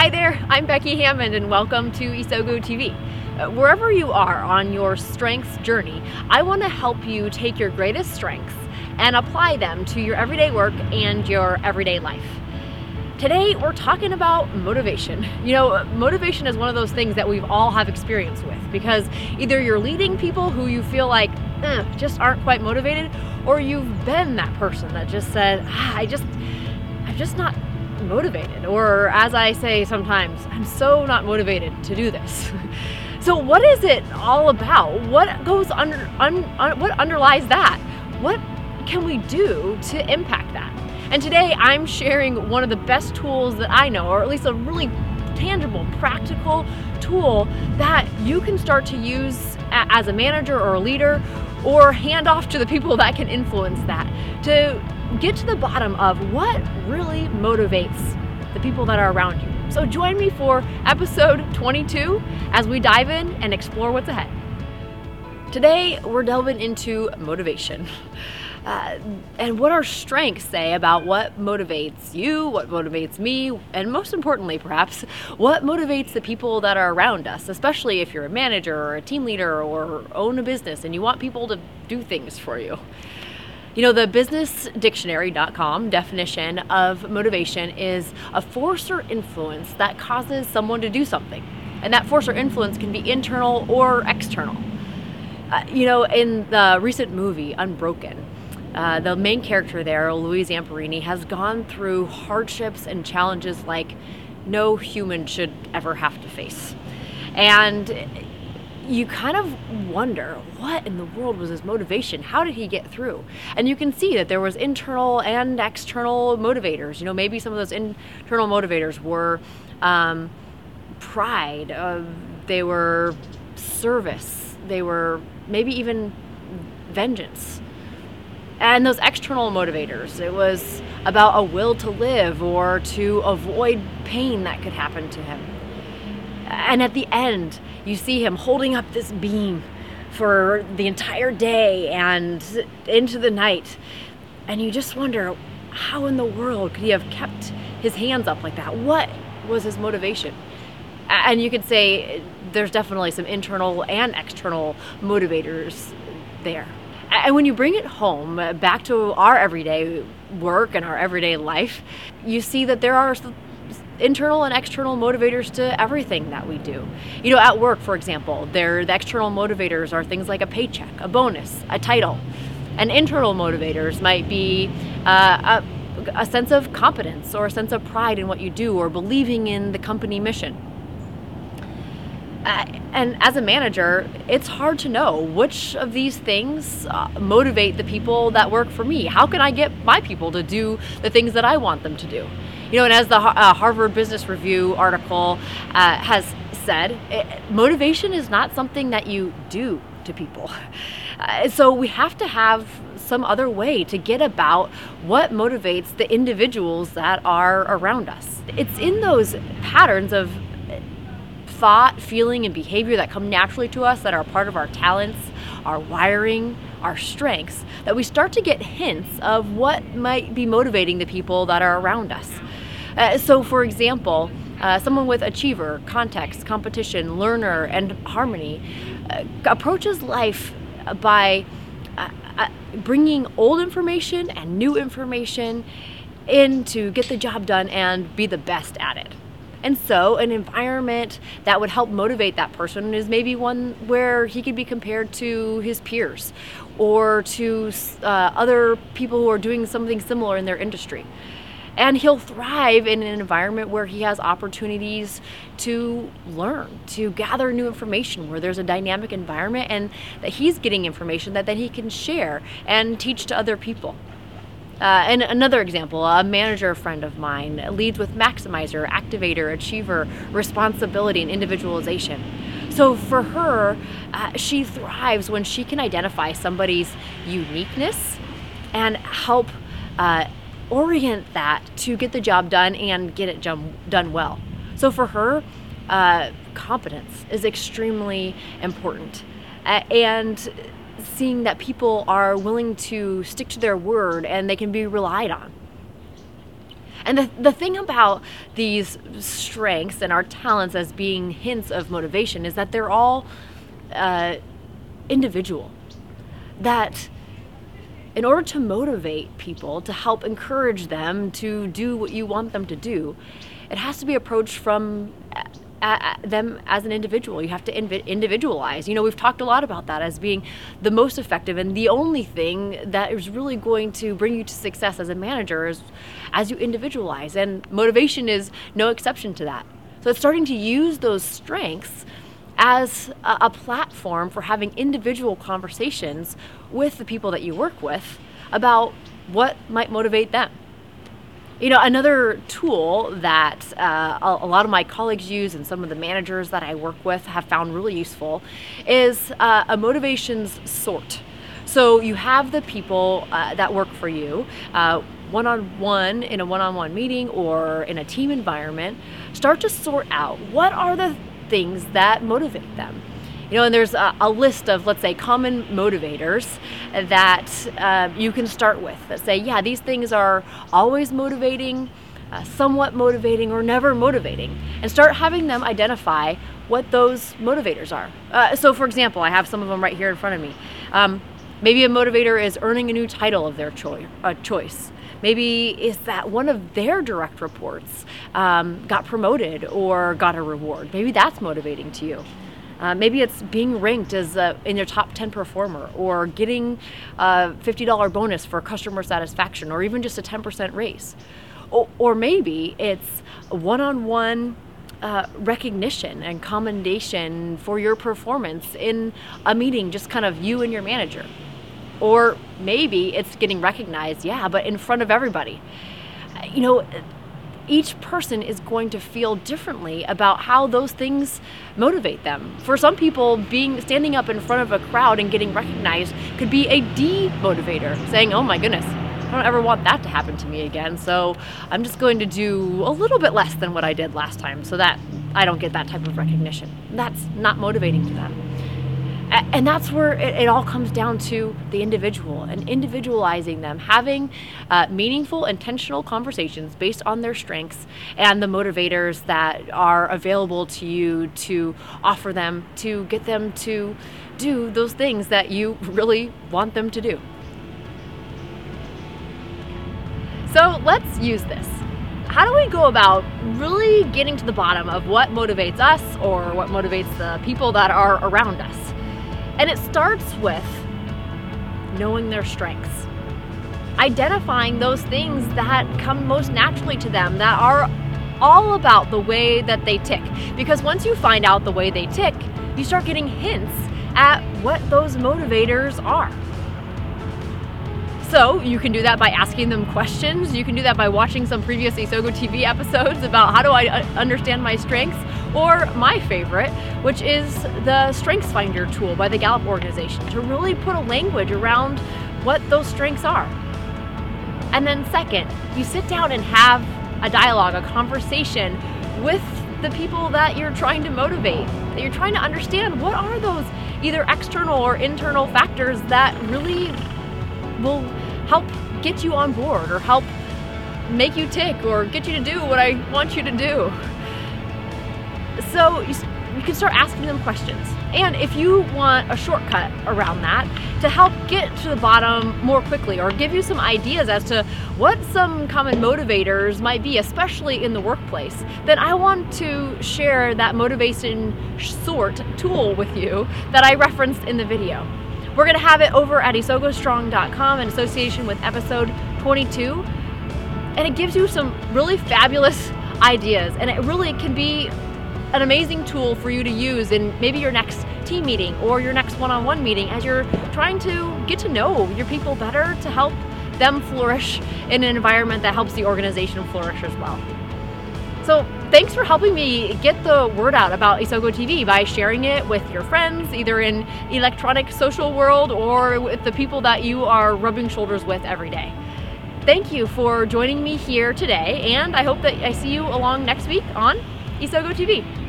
Hi there, I'm Becky Hammond and welcome to Isogo TV. Wherever you are on your strengths journey, I want to help you take your greatest strengths and apply them to your everyday work and your everyday life. Today we're talking about motivation. You know, motivation is one of those things that we all have experience with because either you're leading people who you feel like just aren't quite motivated, or you've been that person that just said, I'm just not motivated, or as I say sometimes, I'm so not motivated to do this. So what is it all about? What goes what underlies that? What can we do to impact that? And today I'm sharing one of the best tools that I know, or at least a really tangible, practical tool that you can start to use as a manager or a leader, or hand off to the people that can influence that, to get to the bottom of what really motivates the people that are around you. So join me for episode 22 as we dive in and explore what's ahead. Today we're delving into motivation and what our strengths say about what motivates you, what motivates me, and most importantly perhaps, what motivates the people that are around us, especially if you're a manager or a team leader or own a business and you want people to do things for you. You know, the businessdictionary.com definition of motivation is a force or influence that causes someone to do something. And that force or influence can be internal or external. You know, in the recent movie, Unbroken, the main character there, Louis Zamperini, has gone through hardships and challenges like no human should ever have to face. And you kind of wonder, what in the world was his motivation? How did he get through? And you can see that there was internal and external motivators. You know, maybe some of those internal motivators were pride, they were service, they were maybe even vengeance. And those external motivators, it was about a will to live or to avoid pain that could happen to him. And at the end, you see him holding up this beam for the entire day and into the night. And you just wonder, how in the world could he have kept his hands up like that? What was his motivation? And you could say there's definitely some internal and external motivators there. And when you bring it home, back to our everyday work and our everyday life, you see that there are internal and external motivators to everything that we do. You know, at work, for example, the external motivators are things like a paycheck, a bonus, a title. And internal motivators might be a sense of competence or a sense of pride in what you do, or believing in the company mission. And as a manager, it's hard to know which of these things motivate the people that work for me. How can I get my people to do the things that I want them to do? You know, and as the Harvard Business Review article has said, motivation is not something that you do to people. So we have to have some other way to get about what motivates the individuals that are around us. It's in those patterns of thought, feeling, and behavior that come naturally to us, that are part of our talents, our wiring, our strengths, that we start to get hints of what might be motivating the people that are around us. So for example, someone with achiever, context, competition, learner, and harmony approaches life by bringing old information and new information in to get the job done and be the best at it. And so an environment that would help motivate that person is maybe one where he could be compared to his peers or to other people who are doing something similar in their industry. And he'll thrive in an environment where he has opportunities to learn, to gather new information, where there's a dynamic environment and that he's getting information that then he can share and teach to other people. And another example, a manager friend of mine leads with maximizer, activator, achiever, responsibility, and individualization. So for her, she thrives when she can identify somebody's uniqueness and help orient that to get the job done and get it done well. So for her, competence is extremely important. And seeing that people are willing to stick to their word and they can be relied on. And the thing about these strengths and our talents as being hints of motivation is that they're all individual. That in order to motivate people, to help encourage them to do what you want them to do, it has to be approached from them as an individual. You have to individualize. You know, we've talked a lot about that as being the most effective and the only thing that is really going to bring you to success as a manager is as you individualize, and motivation is no exception to that. So it's starting to use those strengths as a platform for having individual conversations with the people that you work with about what might motivate them. You know, another tool that a lot of my colleagues use and some of the managers that I work with have found really useful is a motivations sort. So you have the people that work for you, one-on-one in a one-on-one meeting or in a team environment, start to sort out what are the things that motivate them. You know, and there's a list of, let's say, common motivators that you can start with that say, yeah, these things are always motivating, somewhat motivating, or never motivating, and start having them identify what those motivators are. So for example, I have some of them right here in front of me. Maybe a motivator is earning a new title of their choice. Maybe it's that one of their direct reports got promoted or got a reward. Maybe that's motivating to you. Maybe it's being ranked as in your top 10 performer, or getting a $50 bonus for customer satisfaction, or even just a 10% raise. Or maybe it's one-on-one recognition and commendation for your performance in a meeting, just kind of you and your manager. Or maybe it's getting recognized, yeah, but in front of everybody. You know, each person is going to feel differently about how those things motivate them. For some people, standing up in front of a crowd and getting recognized could be a demotivator, saying, oh my goodness, I don't ever want that to happen to me again, so I'm just going to do a little bit less than what I did last time so that I don't get that type of recognition. That's not motivating to them. And that's where it all comes down to the individual and individualizing them, having meaningful, intentional conversations based on their strengths and the motivators that are available to you to offer them, to get them to do those things that you really want them to do. So let's use this. How do we go about really getting to the bottom of what motivates us or what motivates the people that are around us? And it starts with knowing their strengths, identifying those things that come most naturally to them, that are all about the way that they tick. Because once you find out the way they tick, you start getting hints at what those motivators are. So you can do that by asking them questions. You can do that by watching some previous Isogo TV episodes about how do I understand my strengths, or my favorite, which is the StrengthsFinder tool by the Gallup organization, to really put a language around what those strengths are. And then second, you sit down and have a dialogue, a conversation with the people that you're trying to motivate, that you're trying to understand what are those either external or internal factors that really will help get you on board or help make you tick or get you to do what I want you to do. So you can start asking them questions. And if you want a shortcut around that to help get to the bottom more quickly or give you some ideas as to what some common motivators might be, especially in the workplace, then I want to share that motivation sort tool with you that I referenced in the video. We're going to have it over at isogostrong.com in association with episode 22. And it gives you some really fabulous ideas, and it really can be an amazing tool for you to use in maybe your next team meeting or your next one-on-one meeting as you're trying to get to know your people better, to help them flourish in an environment that helps the organization flourish as well. So thanks for helping me get the word out about Isogo TV by sharing it with your friends, either in electronic social world or with the people that you are rubbing shoulders with every day. Thank you for joining me here today, and I hope that I see you along next week on Isogo TV.